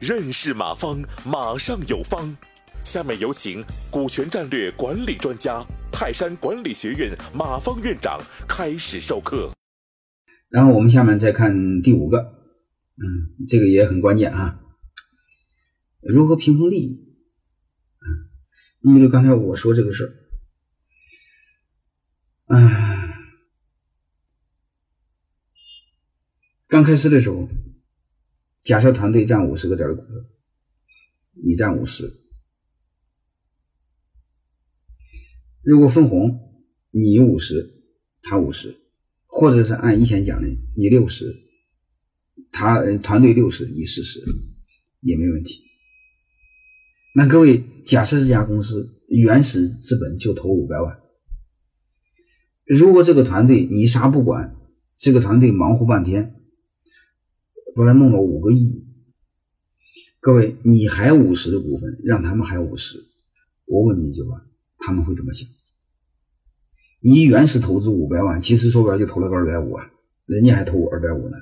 认识马方，马上有方。下面有请股权战略管理专家、泰山管理学院马方院长开始授课。然后我们下面再看第5个，这个也很关键啊。如何平衡利益？因为刚才我说这个事儿，刚开始的时候。假设团队占50个点的股票，你占50，如果分红，你50，他50，或者是按以前讲的，你60，团队60，你40，也没问题。那各位，假设这家公司原始资本就投500万，如果这个团队你啥不管，这个团队忙活半天。把他弄了5个亿，各位，你还50的股份，让他们还50，我问你一句话，他们会怎么想？你原始投资500万，其实说白了就投了个250万，人家还投250呢，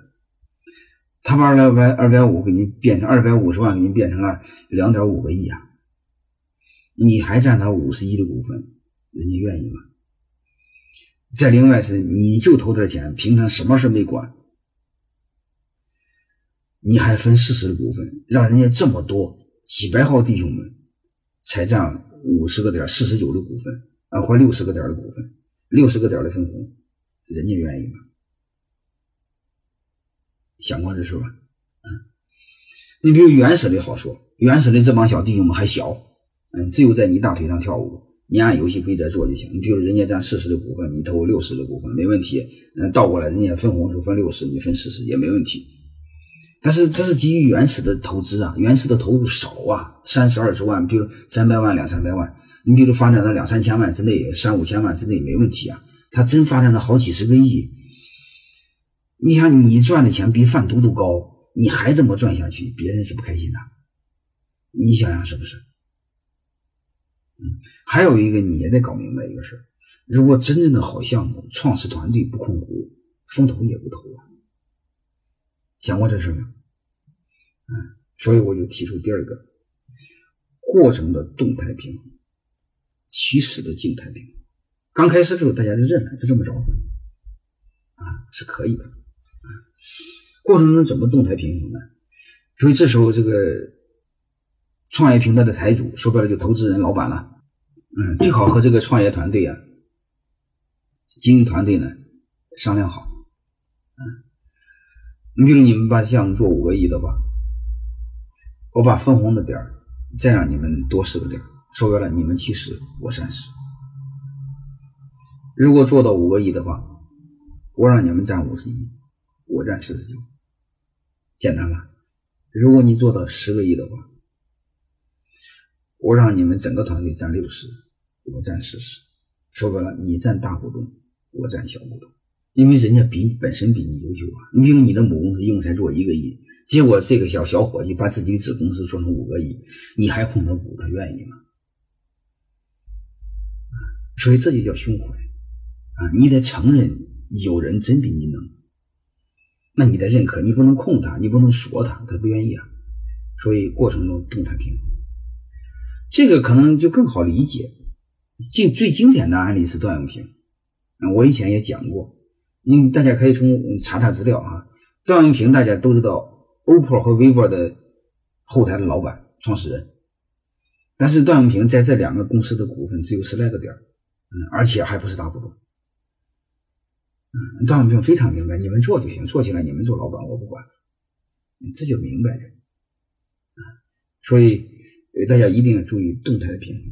他把250给你变成250万，给你变成了 2.5 个亿啊，你还占他51的股份，人家愿意吗？再另外是，你就投点钱，平常什么事没管。你还分40的股份，让人家这么多几百号弟兄们才占50个点49的股份啊，或60个点的股份，60个点的分红，人家愿意吗？想过这事吧？你比如原始的好说，原始的这帮小弟兄们还小，只有在你大腿上跳舞，你按游戏规则做就行。你比如人家占40的股份，你投60的股份没问题，倒过来人家分红的时候分60，你分40也没问题。但是这是基于原始的投资啊，原始的投入少啊，30-20万，比如300万、200-300万，你比如发展到2-3千万之内、3-5千万之内没问题啊。他真发展到好几十个亿，你看你赚的钱比贩毒都高，你还这么赚下去，别人是不开心的，你想想是不是？还有一个你也得搞明白一个事，如果真正的好项目，创始团队不控股，风投也不投啊。想过这事吗？所以我就提出第2个，过程的动态平衡，起始的静态平衡。刚开始的时候大家就认了，就这么着是可以的过程中怎么动态平衡呢？所以这时候这个创业平台的台主，说白了就投资人老板了，最好和这个创业团队经营团队呢商量好。你比如你们把项目做5个亿的吧，我把分红的点儿再让你们多10个点儿，说白了你们70，我30。如果做到5个亿的话，我让你们占51，我占49，简单吧？如果你做到10个亿的话，我让你们整个团队占60，我占40，说白了你占大股东，我占小股东。因为人家本身比你优秀啊，你比如你的母公司一共才做1个亿，结果这个小伙计把自己的子公司做成5个亿，你还控他股，他愿意吗？所以这就叫胸怀你得承认有人真比你能，那你得认可，你不能控他，你不能说他，他不愿意啊。所以过程中动态平衡，这个可能就更好理解。最经典的案例是段永平，我以前也讲过。大家可以从查资料段永平大家都知道 OPPO 和 Vivo 的后台的老板创始人，但是段永平在这2个公司的股份只有10来个点，而且还不是大股东。段永平非常明白，你们做就行，做起来你们做老板，我不管，这就明白了所以大家一定要注意动态的平衡，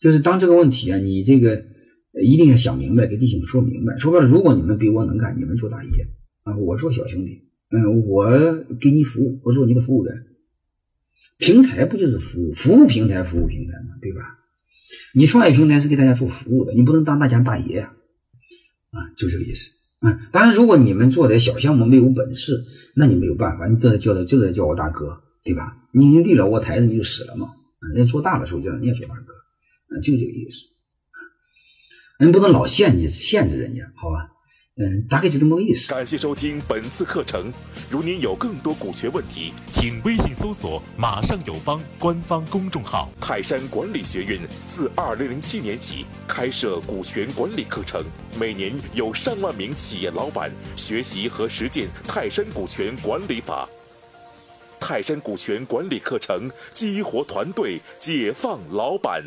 就是当这个问题你这个一定要想明白，给弟兄说明白。说白了，如果你们比我能干，你们做大爷我做小兄弟。我给你服务，我做你的服务员。平台不就是服务平台嘛，对吧？你创业平台是给大家做服务的，你不能当大家大爷就这个意思。当然，如果你们做的小项目没有本事，那你没有办法，你就得叫我大哥，对吧？你立了我台子你就死了嘛。人家做大的时候叫人家做大哥，就这个意思。人不能老限制人家，好吧？大概就这么个意思。感谢收听本次课程，如您有更多股权问题，请微信搜索马上有方官方公众号。泰山管理学院自2007年起开设股权管理课程，每年有上万名企业老板学习和实践泰山股权管理法。泰山股权管理课程，激活团队，解放老板。